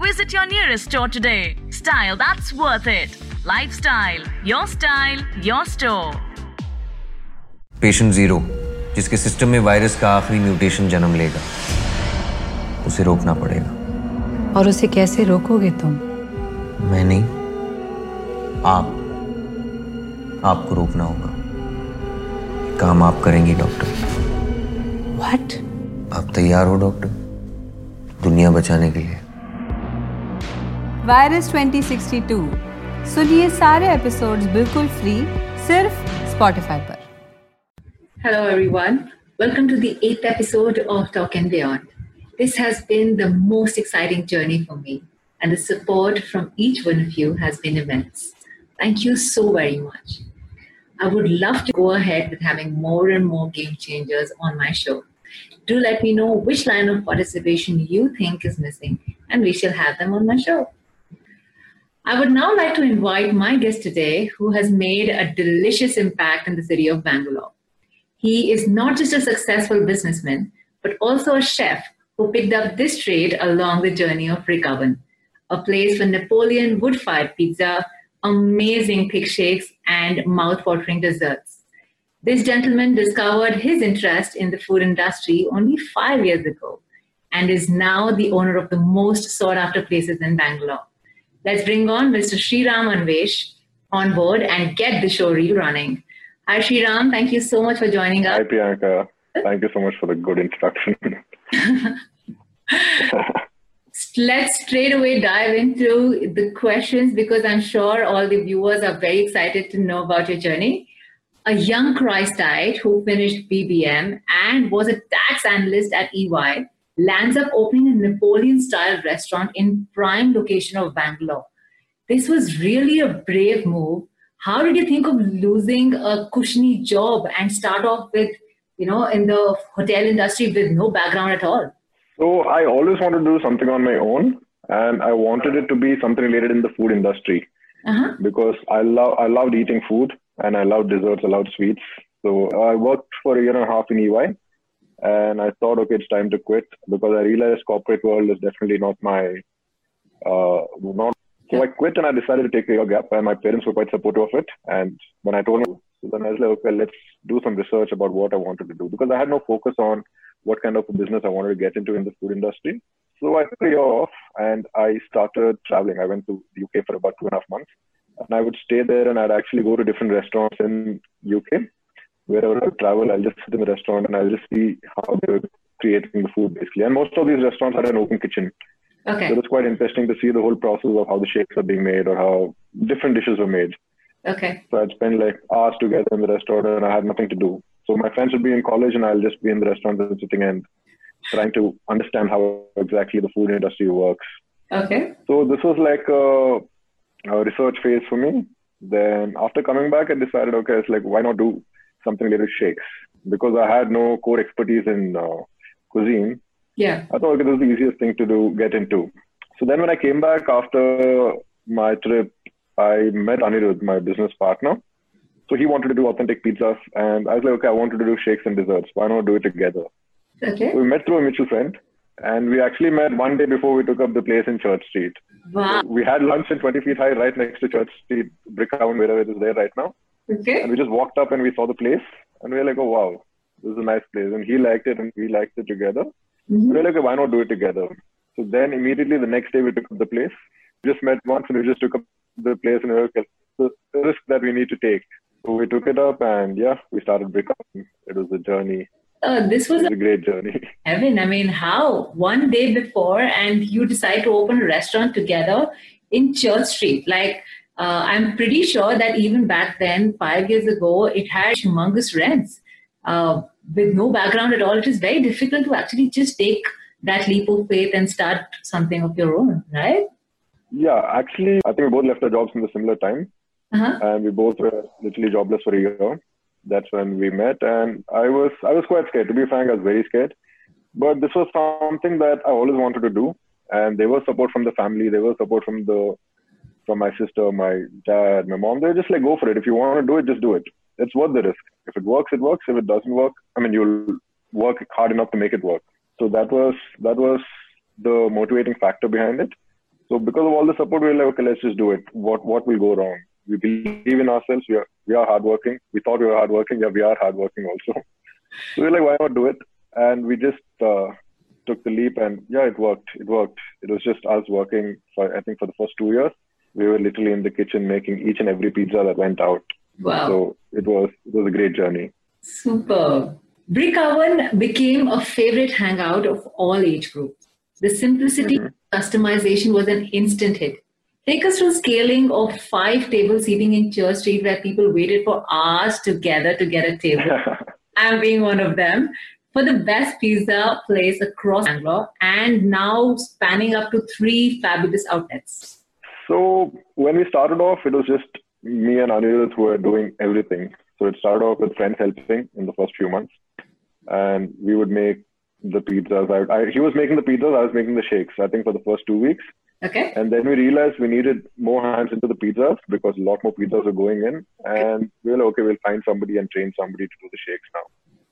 Visit your nearest store today. Style that's worth it. Lifestyle, your store. Patient Zero, जिसके system में virus का आखिरी mutation जन्म लेगा, उसे रोकना पड़ेगा। और उसे कैसे रोकोगे तुम? मैं नहीं, आपको रोकना होगा। काम आप करेंगी डॉक्टर। What? आप तैयार हो डॉक्टर? दुनिया बचाने के लिए। वायरस 2062 सुनिए सारे एपिसोड्स बिल्कुल फ्री सिर्फ Spotify पर। Hello everyone, welcome to the 8th episode of Talk and Beyond. This has been the most exciting journey for me, and the support from each one of you has been immense. Thank you so very much. I would love to go ahead with having more and more game changers on my show. Do let me know which line of participation you think is missing, and we shall have them on my show. I would now like to invite my guest today, who has made a delicious impact in the city of Bangalore. He is not just a successful businessman, but also a chef who picked up this trade along the journey of Brick Oven, a place for Napoleon wood-fired pizza, amazing thick shakes, and mouth-watering desserts. This gentleman discovered his interest in the food industry only 5 years ago and is now the owner of the most sought-after places in Bangalore. Let's bring on Mr. Shriram Anvesh on board and get the show reel running. Hi Shriram, thank you so much for joining us. Hi Priyanka, thank you so much for the good introduction. Let's straight away dive into the questions because I'm sure all the viewers are very excited to know about your journey. A young Christite who finished BBM and was a tax analyst at EY lands up opening a Napoleon-style restaurant in prime location of Bangalore. This was really a brave move. How did you think of losing a cushy job and start off with, in the hotel industry with no background at all? So I always wanted to do something on my own, and I wanted it to be something related in the food industry because I loved eating food and I loved desserts, I loved sweets. So I worked for a year and a half in EY, and I thought, okay, it's time to quit because I realized corporate world is definitely not my So I quit and I decided to take a year gap, and my parents were quite supportive of it. And when I told them, then I was like, okay, let's do some research about what I wanted to do because I had no focus on what kind of a business I wanted to get into in the food industry. So I took a year off and I started traveling. I went to the UK for about 2.5 months, and I would stay there and I'd actually go to different restaurants in UK. Wherever I travel, I'll just sit in the restaurant and I'll just see how they're creating the food basically. And most of these restaurants had an open kitchen. Okay. So it was quite interesting to see the whole process of how the shakes are being made or how different dishes were made. Okay. So I'd spend like hours together in the restaurant and I had nothing to do. So my friends would be in college and I'll just be in the restaurant and sitting and trying to understand how exactly the food industry works. Okay. So this was like a research phase for me. Then after coming back, I decided, okay, it's like, why not do something related to shakes? Because I had no core expertise in cuisine. Yeah, I thought, okay, this is the easiest thing to do, get into. So then when I came back after my trip, I met Anirudh, my business partner. So he wanted to do authentic pizzas. And I was like, okay, I wanted to do shakes and desserts. Why not do it together? Okay. So we met through a mutual friend. And we actually met one day before we took up the place in Church Street. Wow. So we had lunch in 20 feet high right next to Church Street, Brick Oven, wherever it is there right now. Okay. And we just walked up and we saw the place. And we were like, oh, wow, this is a nice place. And he liked it and we liked it together. Mm-hmm. We're like, okay, why not do it together? So then immediately the next day we took up the place. We just met once and we just took up the place and we were like, okay, the risk that we need to take. So we took it up and we started Brick Oven. It was a journey. This was a great journey. Evan, I mean, how? One day before and you decide to open a restaurant together in Church Street. Like, I'm pretty sure that even back then, 5 years ago, it had humongous rents. With no background at all, it is very difficult to actually just take that leap of faith and start something of your own, right? Yeah, actually, I think we both left our jobs in the similar time. Uh-huh. And we both were literally jobless for a year. That's when we met. And I was quite scared. To be frank, I was very scared. But this was something that I always wanted to do. And there was support from the family. There was support from my sister, my dad, my mom. They're just like, go for it. If you want to do it, just do it. It's worth the risk. If it works, it works. If it doesn't work, I mean, you'll work hard enough to make it work. So that was the motivating factor behind it. So because of all the support, we were like, okay, let's just do it. What will go wrong? We believe in ourselves. We are hardworking. We thought we were hardworking. Yeah, we are hardworking also. So we're like, why not do it? And we just took the leap, and yeah, it worked. It worked. It was just us working for, I think, for the first 2 years. We were literally in the kitchen making each and every pizza that went out. Wow. So it was a great journey. Super. Brick Oven became a favorite hangout of all age groups. The simplicity of customization was an instant hit. Take us from scaling of 5-table seating in Church Street where people waited for hours together to get a table, I'm being one of them, for the best pizza place across Bangalore and now spanning up to 3 fabulous outlets. So when we started off, it was just me and Anirudh who were doing everything. So it started off with friends helping in the first few months, and we would make the pizzas. He was making the pizzas, I was making the shakes, I think, for the first 2 weeks. Okay. And then we realized we needed more hands into the pizzas because a lot more pizzas were going in. And we were like, okay, we'll find somebody and train somebody to do the shakes now.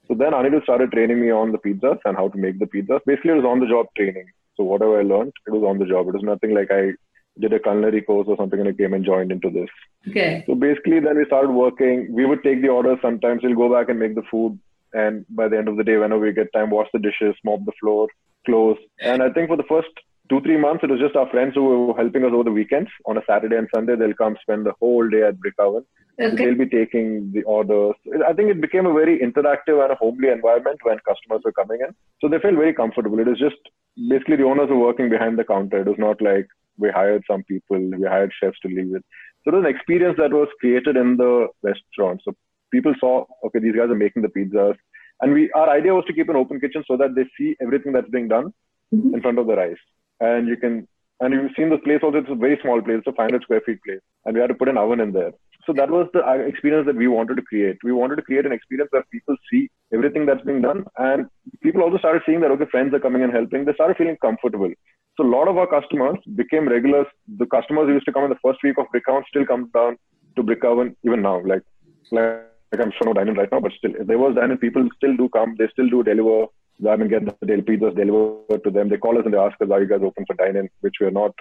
So then Anirudh started training me on the pizzas and how to make the pizzas. Basically, it was on-the-job training. So whatever I learned, it was on the job. It was nothing like I did a culinary course or something and I came and joined into this. Okay. So basically, then we started working. We would take the orders. Sometimes we'll go back and make the food. And by the end of the day, whenever we get time, wash the dishes, mop the floor, close. And I think for the first 2-3 months, it was just our friends who were helping us over the weekends. On a Saturday and Sunday, they'll come spend the whole day at Brick Oven. Okay. So they'll be taking the orders. I think it became a very interactive and a homely environment when customers were coming in. So they felt very comfortable. It was just basically the owners were working behind the counter. It was not like we hired some people, we hired chefs to leave it. So it was an experience that was created in the restaurant. So people saw, okay, these guys are making the pizzas. And our idea was to keep an open kitchen so that they see everything that's being done in front of their eyes. And you've seen this place also, it's a very small place, it's a 500 square feet place. And we had to put an oven in there. So that was the experience that we wanted to create. We wanted to create an experience where people see everything that's being done. And people also started seeing that, okay, friends are coming and helping. They started feeling comfortable. So a lot of our customers became regulars. The customers who used to come in the first week of Brick Oven still come down to Brick Oven even now. Like I'm sure no dining right now, but still, if there was dining, people still do come. They still do deliver. I mean, get the pizzas delivered to them. They call us and they ask us, are you guys open for dine-in? Which we are not,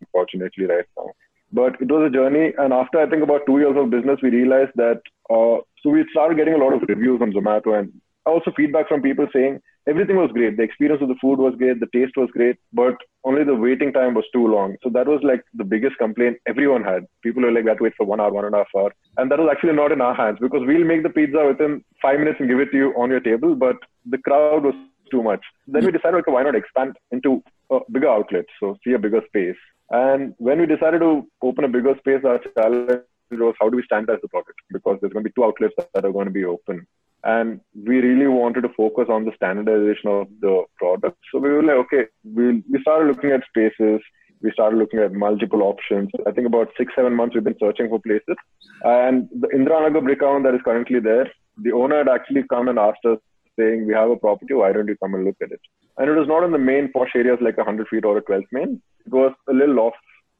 unfortunately, right now. But it was a journey. And after, I think, about 2 years of business, we realized that, so we started getting a lot of reviews on Zomato and also feedback from people saying everything was great. The experience of the food was great. The taste was great. But only the waiting time was too long. So that was like the biggest complaint everyone had. People were like, we had to wait for 1 hour, 1.5 hours. And that was actually not in our hands because we'll make the pizza within 5 minutes and give it to you on your table. But the crowd was too much. Then we decided, okay, why not expand into a bigger outlet? So see a bigger space. And when we decided to open a bigger space, our challenge was how do we standardize the product? Because there's going to be 2 outlets that are going to be open. And we really wanted to focus on the standardization of the product. So we were like, okay, we started looking at spaces. We started looking at multiple options. I think about 6-7 months we've been searching for places. And the Indranagar Brick Oven that is currently there, the owner had actually come and asked us saying, we have a property, why don't you come and look at it? And it was not in the main posh areas like 100 feet or a 12th main. It was a little off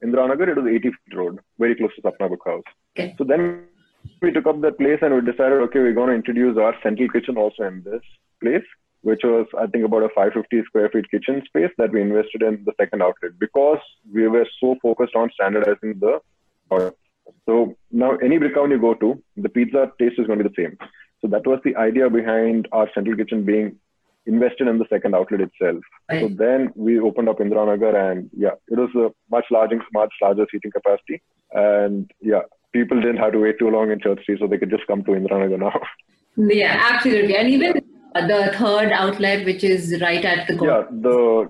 Indranagar. It was 80 feet road, very close to Sapna Book House. Okay. So then we took up that place and we decided, okay, we're going to introduce our central kitchen also in this place, which was, I think, about a 550 square feet kitchen space that we invested in the second outlet because we were so focused on standardizing the product. So now any Brick Oven you go to, the pizza taste is going to be the same. So that was the idea behind our central kitchen being invested in the second outlet itself. Right. So then we opened up Indranagar and yeah, it was a much larger seating capacity. And yeah, people didn't have to wait too long in Church Street, so they could just come to Indranagar now. Yeah, absolutely. And even the third outlet, which is right at the corner. Yeah, the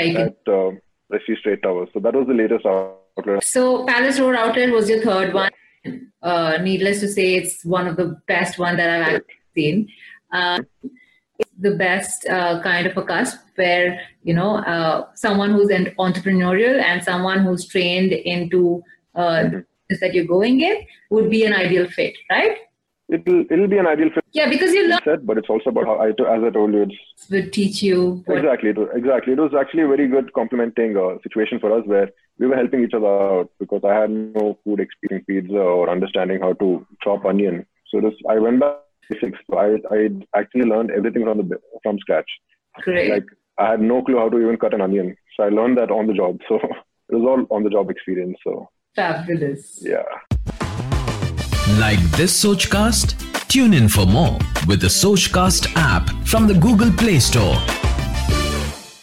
Straight Tower. So that was the latest outlet. So Palace Road outlet was your third one. Needless to say, it's one of the best ones that I've actually seen. is the best kind of a cusp where, you know, someone who's an entrepreneurial and someone who's trained into that you're going in would be an ideal fit, right? It'll be an ideal fit. Yeah, because you learn. But it's also about how, as I told you, it would teach you. Exactly. It was actually a very good complementing situation for us where we were helping each other out because I had no food experience, pizza or understanding how to chop onion. So I went back to basics. I actually learned everything from scratch. Great. Like I had no clue how to even cut an onion. So I learned that on the job. So it was all on the job experience. So fabulous. Yeah. Like this Sogecast? Tune in for more with the Sogecast app from the Google Play Store.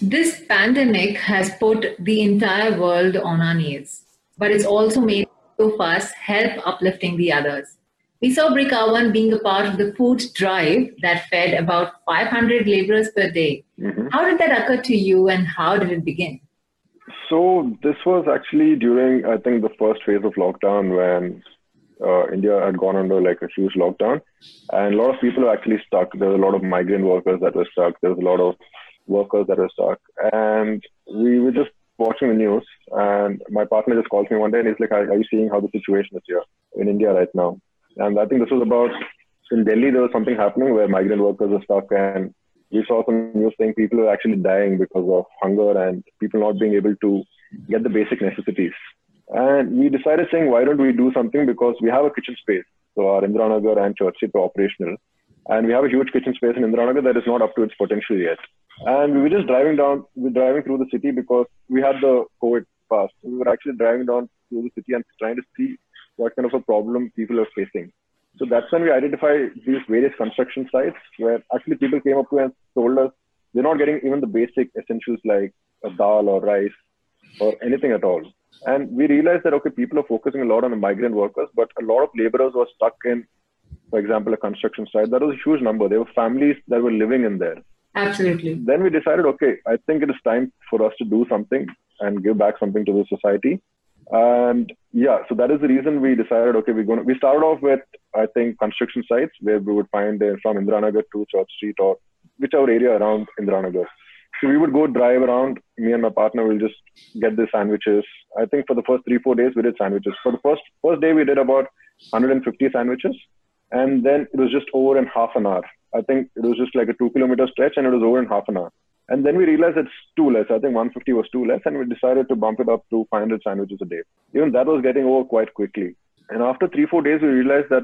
This pandemic has put the entire world on our knees, but it's also made so fast help uplifting the others. We saw Brick Oven being a part of the food drive that fed about 500 laborers per day. How did that occur to you and how did it begin? So this was actually during, I think, the first phase of lockdown when India had gone under like a huge lockdown and a lot of people were actually stuck. There were a lot of migrant workers that were stuck. There was a lot of workers that were stuck. And we were just watching the news and my partner just calls me one day and he's like, are you seeing how the situation is here in India right now? And I think this was about, in Delhi, there was something happening where migrant workers were stuck and we saw some news saying people were actually dying because of hunger and people not being able to get the basic necessities. And we decided saying, why don't we do something? Because we have a kitchen space. So our Indranagar and Church Street are operational. And we have a huge kitchen space in Indranagar that is not up to its potential yet. And we were just driving through the city because we had the COVID pass. We were actually driving down through the city and trying to see what kind of a problem people are facing. So that's when we identified these various construction sites where actually people came up to and told us they're not getting even the basic essentials like a dal or rice or anything at all. And we realized that, okay, people are focusing a lot on the migrant workers, but a lot of laborers were stuck in, for example, a construction site. That was a huge number. There were families that were living in there. Absolutely. Then we decided, okay, I think it is time for us to do something and give back something to the society. And yeah, so that is the reason we decided, okay, we started off with, I think, construction sites where we would find from Indranagar to Church Street or whichever area around Indranagar. So we would go drive around. Me and my partner will just get the sandwiches. I think for the first 3-4 days, we did sandwiches. For the first day, we did about 150 sandwiches. And then it was just over in half an hour. I think it was just like a 2-kilometer stretch and it was over in half an hour. And then we realized it's too less. I think 150 was too less. And we decided to bump it up to 500 sandwiches a day. Even that was getting over quite quickly. And after 3-4 days, we realized that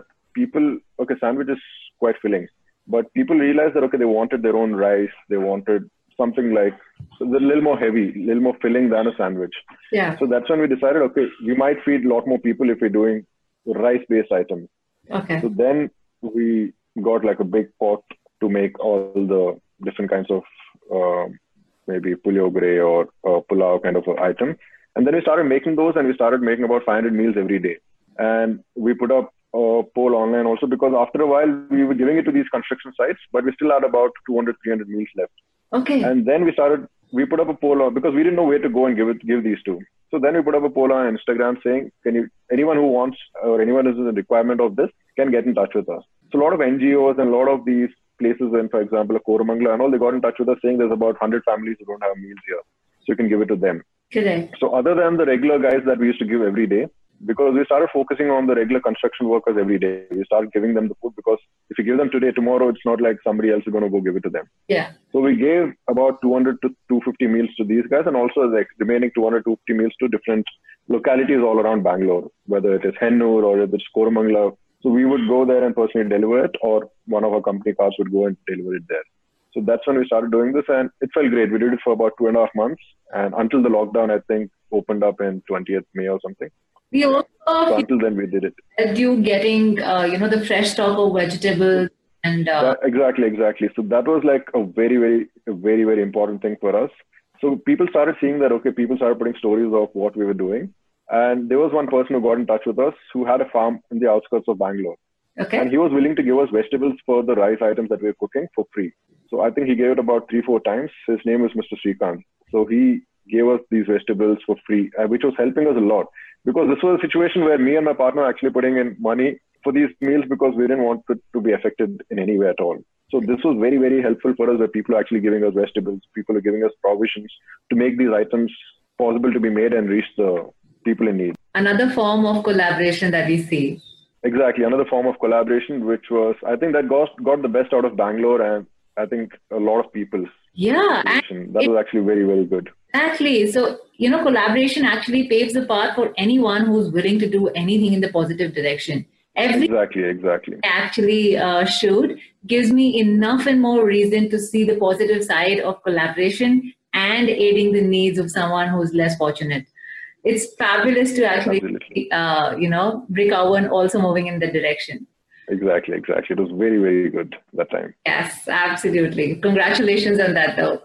sandwich is quite filling. But people realized that, okay, they wanted their own rice. They wanted something like a little more heavy, a little more filling than a sandwich. Yeah. So that's when we decided, okay, we might feed a lot more people if we're doing rice-based items. Okay. So then we got like a big pot to make all the different kinds of maybe puliyogre or pulao kind of an item. And then we started making those and we started making about 500 meals every day. And we put up a poll online also because after a while we were giving it to these construction sites, but we still had about 200-300 meals left. Okay. And then we put up a poll because we didn't know where to go and give these to. So then we put up a poll on Instagram saying, anyone who wants or anyone who's in the requirement of this can get in touch with us. So a lot of NGOs and a lot of these places in, for example, Koramangala and all, they got in touch with us saying there's about 100 families who don't have meals here. So you can give it to them. Correct. So other than the regular guys that we used to give every day, because we started focusing on the regular construction workers every day. We started giving them the food because if you give them today, tomorrow, it's not like somebody else is going to go give it to them. Yeah. So we gave about 200 to 250 meals to these guys and also the remaining 200 to 250 meals to different localities all around Bangalore, whether it is Hennur or whether it's Koramangala. So we would go there and personally deliver it or one of our company cars would go and deliver it there. So that's when we started doing this and it felt great. We did it for about 2.5 months and until the lockdown, I think, opened up in 20th May or something. We also, so until then we did it. You getting, the fresh stock of vegetables and... Exactly. So that was like a very, very important thing for us. So people started seeing that, okay, people started putting stories of what we were doing. And there was one person who got in touch with us who had a farm in the outskirts of Bangalore. Okay. And he was willing to give us vegetables for the rice items that we were cooking for free. So I think he gave it about 3-4 times. His name was Mr. Srikant. So he gave us these vegetables for free, which was helping us a lot. Because this was a situation where me and my partner were actually putting in money for these meals because we didn't want it to be affected in any way at all. So this was very, very helpful for us, that people are actually giving us vegetables, people are giving us provisions to make these items possible to be made and reach the people in need. Another form of collaboration that we see. Exactly, another form of collaboration, which was, I think that got the best out of Bangalore and I think a lot of people. Yeah. That was actually very, very good. Exactly. So, you know, collaboration actually paves the path for anyone who's willing to do anything in the positive direction. Exactly. Actually, should gives me enough and more reason to see the positive side of collaboration and aiding the needs of someone who's less fortunate. It's fabulous to actually, Brick Oven also moving in that direction. Exactly. It was very, very good that time. Yes, absolutely. Congratulations on that, though.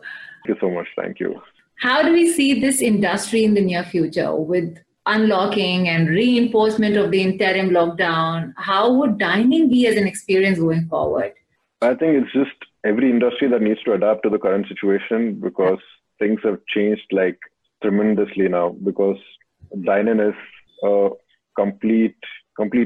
Thank you so much. Thank you. How do we see this industry in the near future with unlocking and reinforcement of the interim lockdown? How would dining be as an experience going forward? I think it's just every industry that needs to adapt to the current situation, because things have changed like tremendously now, because dining is a complete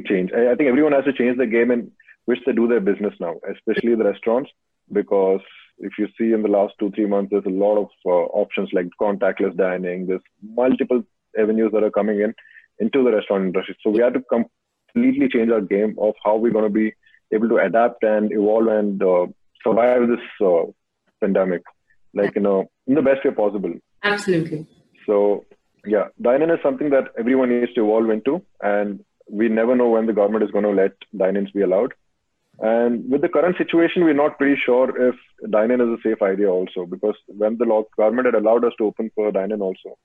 change. I think everyone has to change the game in which they do their business now, especially the restaurants, because if you see in the last 2-3 months, there's a lot of options like contactless dining. There's multiple avenues that are coming in into the restaurant industry. So we have to completely change our game of how we're going to be able to adapt and evolve and survive this pandemic, like, in the best way possible. Absolutely. So, yeah, dine-in is something that everyone needs to evolve into, and we never know when the government is going to let dine-ins be allowed. And with the current situation, we're not pretty sure if dine-in is a safe idea also, because when the government had allowed us to open for dine-in also,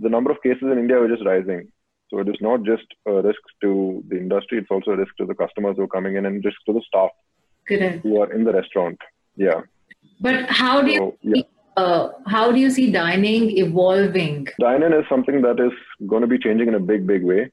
the number of cases in India were just rising. So it is not just a risk to the industry, it's also a risk to the customers who are coming in and risk to the staff who are in the restaurant. Yeah. But how do you see dining evolving? Dining is something that is going to be changing in a big, big way.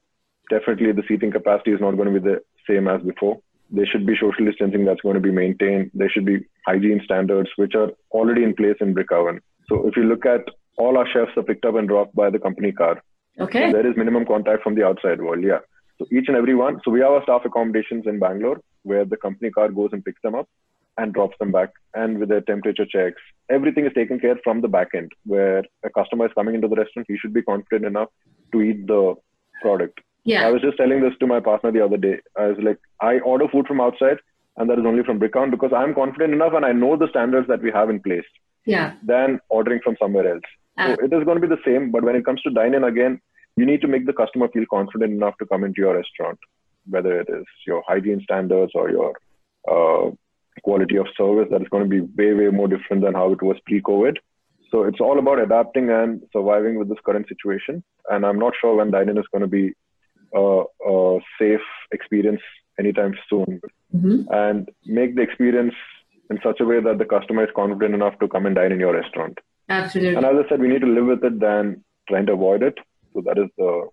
Definitely the seating capacity is not going to be the same as before. There should be social distancing that's going to be maintained. There should be hygiene standards, which are already in place in Brick Oven. So if you look at all our chefs are picked up and dropped by the company car. Okay. So there is minimum contact from the outside world. Yeah. So each and every one. So we have our staff accommodations in Bangalore where the company car goes and picks them up and drops them back, and with their temperature checks, everything is taken care from the back end, where a customer is coming into the restaurant, he should be confident enough to eat the product. Yeah. I was just telling this to my partner the other day. I was like, I order food from outside and that is only from Brick Oven because I'm confident enough and I know the standards that we have in place. Yeah. Than ordering from somewhere else. So it is going to be the same, but when it comes to dine-in again, you need to make the customer feel confident enough to come into your restaurant, whether it is your hygiene standards or your quality of service that is going to be way, way more different than how it was pre-COVID. So it's all about adapting and surviving with this current situation. And I'm not sure when dine-in is going to be a safe experience anytime soon. Mm-hmm. And make the experience in such a way that the customer is confident enough to come and dine in your restaurant. Absolutely. And as I said, we need to live with it than trying to avoid it. So that is the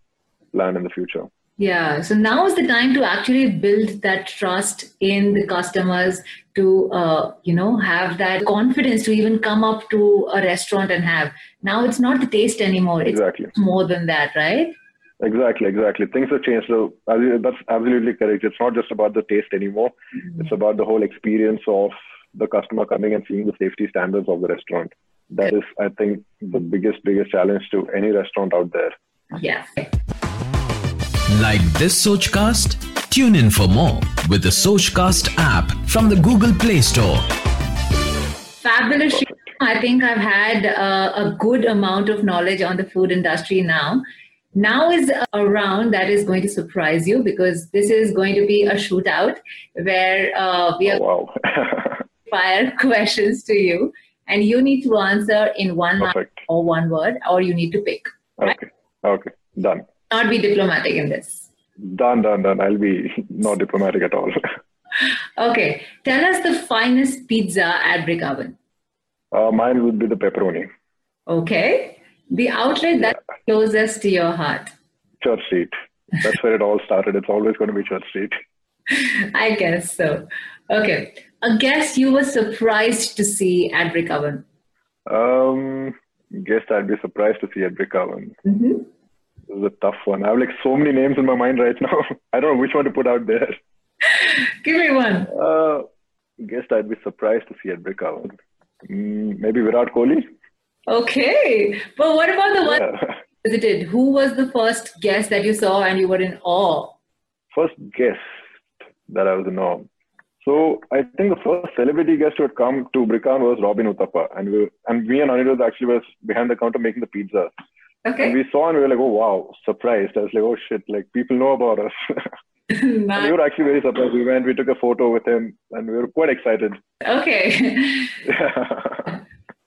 plan in the future. Yeah. So now is the time to actually build that trust in the customers to, have that confidence to even come up to a restaurant and have. Now it's not the taste anymore. It's more than that, right? Exactly. Things have changed. So that's absolutely correct. It's not just about the taste anymore. Mm-hmm. It's about the whole experience of the customer coming and seeing the safety standards of the restaurant. That is, I think, the biggest challenge to any restaurant out there. Yes. Like this Sogecast? Tune in for more with the Sogecast app from the Google Play Store. Fabulous. I think I've had a good amount of knowledge on the food industry now. Now is a round that is going to surprise you, because this is going to be a shootout where we are fire questions to you. And you need to answer in one line or one word, or you need to pick. Right? Okay. Done. Not be diplomatic in this. Done. I'll be not diplomatic at all. Okay. Tell us the finest pizza at Brick Oven. Mine would be the pepperoni. Okay. The outlet that's closest to your heart. Church Street. That's where it all started. It's always going to be Church Street. I guess so. Okay. A guest you were surprised to see at Brick Oven? Guest I'd be surprised to see at Brick Oven. Mm-hmm. This is a tough one. I have like so many names in my mind right now. I don't know which one to put out there. Give me one. guessed I'd be surprised to see at Brick Oven. Maybe Virat Kohli. Okay. But what about the one you visited? Who was the first guest that you saw and you were in awe? First guest that I was in awe. So I think the first celebrity guest who had come to Brick Oven was Robin Uthappa. And me and Anirudh actually was behind the counter making the pizza. Okay. And we saw and we were like, oh, wow, surprised. I was like, oh, shit, like people know about us. Nice. We were actually very surprised. We went, we took a photo with him and we were quite excited. Okay. Yeah.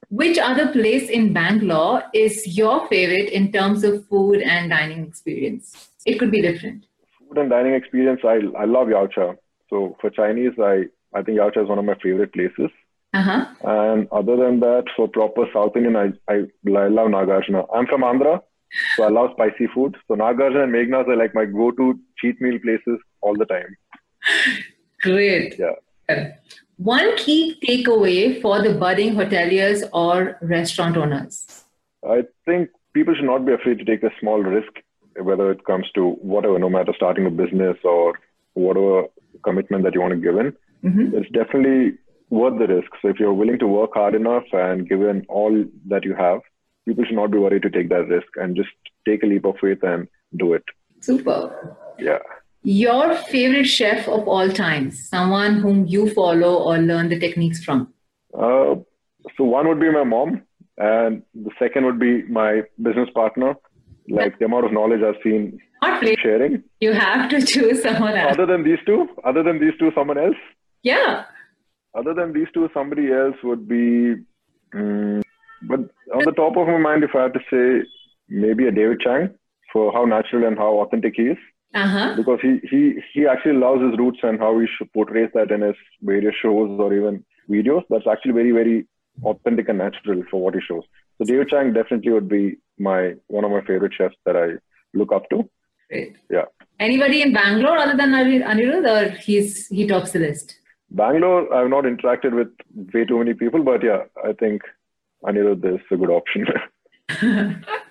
Which other place in Bangalore is your favorite in terms of food and dining experience? It could be different. Food and dining experience, I love Yauatcha. So for Chinese, I think Yauatcha is one of my favorite places. Uh-huh. And other than that, for proper South Indian, I love Nagarjuna. I'm from Andhra, so I love spicy food. So Nagarjuna and Meghna are like my go-to cheat meal places all the time. Great. Yeah. One key takeaway for the budding hoteliers or restaurant owners? I think people should not be afraid to take a small risk, whether it comes to whatever, no matter starting a business or whatever commitment that you want to give in. Mm-hmm. It's definitely worth the risk. So if you're willing to work hard enough and give in all that you have, people should not be worried to take that risk and just take a leap of faith and do it. Super. Yeah. Your favorite chef of all times, someone whom you follow or learn the techniques from? So one would be my mom and the second would be my business partner. Like the amount of knowledge I've seen sharing. You have to choose someone else. Other than these two, someone else? Yeah. Other than these two, somebody else would be, but on the top of my mind, if I had to say, maybe a David Chang for how natural and how authentic he is. Uh-huh. Because he actually loves his roots and how he portrays that in his various shows or even videos. That's actually very, very authentic and natural for what he shows. So David Chang definitely would be one of my favorite chefs that I look up to. Great. Yeah. Anybody in Bangalore other than Anirudh, or he tops the list? Bangalore, I've not interacted with way too many people, but yeah, I think Anirudh is a good option.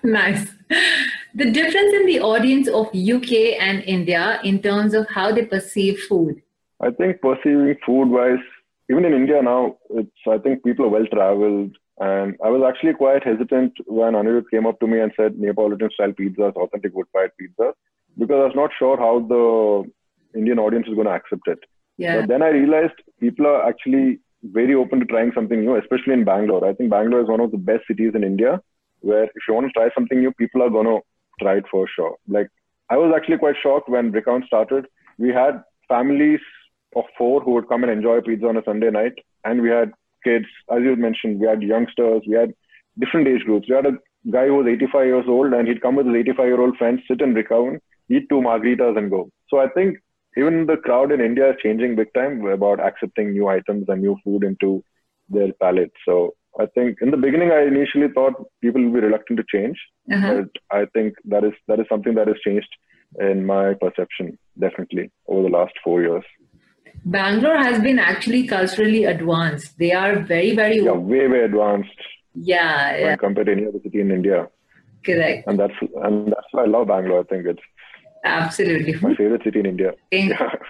Nice. The difference in the audience of UK and India in terms of how they perceive food? I think perceiving food-wise, even in India now, I think people are well-traveled. And I was actually quite hesitant when Anirudh came up to me and said Neapolitan-style pizzas, authentic wood-fired pizzas, because I was not sure how the Indian audience is going to accept it. Yeah. But then I realized people are actually very open to trying something new, especially in Bangalore. I think Bangalore is one of the best cities in India where if you want to try something new, people are going to try it for sure. Like, I was actually quite shocked when Brick Oven started. We had families of 4 who would come and enjoy pizza on a Sunday night. And we had kids, as you mentioned, we had youngsters, we had different age groups. We had a guy who was 85 years old and he'd come with his 85-year-old friends, sit in Brick Oven, eat 2 margaritas and go. So I think even the crowd in India is changing big time about accepting new items and new food into their palate. So I think in the beginning, I initially thought people will be reluctant to change. Uh-huh. But I think that is something that has changed in my perception, definitely, over the last 4 years. Bangalore has been actually culturally advanced. They are very, very... Yeah, way, way advanced. Yeah, yeah. When compared to any other city in India. Correct. And that's why I love Bangalore. I think it's... Absolutely. My favorite city in India.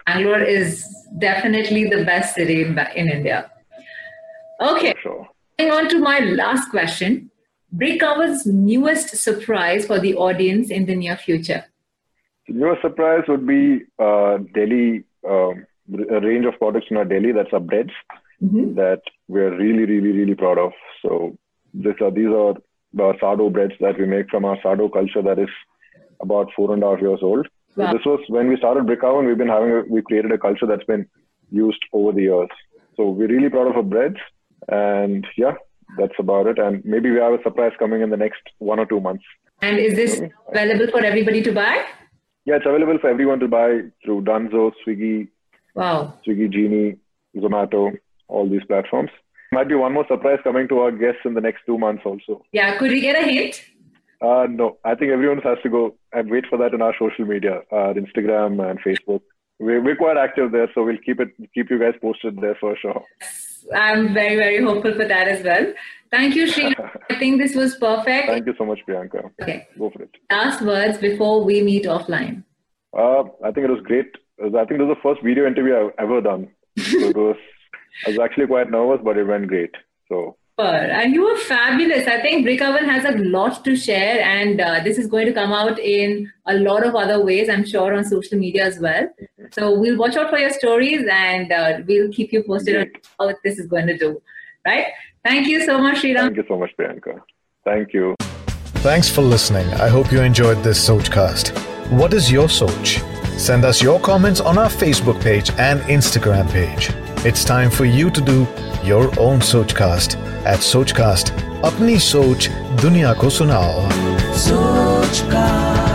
Bangalore is definitely the best city in India. Okay. Sure. Going on to my last question. Brick Oven's newest surprise for the audience in the near future. The newest surprise would be Delhi, a range of products in our Delhi that's our breads mm-hmm. that we're really, really, really proud of. So these are the sourdough breads that we make from our sourdough culture that is about 4.5 years old. Wow. So this was when we started Brick Oven, we created a culture that's been used over the years. So we're really proud of our breads and yeah, that's about it. And maybe we have a surprise coming in the next 1 or 2 months. And is this available for everybody to buy? Yeah, it's available for everyone to buy through Dunzo, Swiggy, Swiggy Genie, Zomato, all these platforms. Might be one more surprise coming to our guests in the next 2 months also. Yeah, could we get a hint? No, I think everyone has to go and wait for that on our social media, Instagram and Facebook. We're quite active there, so we'll keep you guys posted there for sure. I'm very, very hopeful for that as well. Thank you, Srikant. I think this was perfect. Thank you so much, Priyanka. Okay. Go for it. Last words before we meet offline. I think it was great. I think this is the first video interview I've ever done. So it was I was actually quite nervous, but it went great. So. And you were fabulous. I think Brick Oven has a lot to share, and this is going to come out in a lot of other ways, I'm sure, on social media as well. So we'll watch out for your stories, and we'll keep you posted on how this is going to do. Right? Thank you so much, Shriram. Thank you so much, Priyanka. Thank you. Thanks for listening. I hope you enjoyed this Sogecast. What is your Soch? Send us your comments on our Facebook page and Instagram page. It's time for you to do your own Sogecast at Sogecast. Apni Soch Duniya Ko Sunao. Sogecast.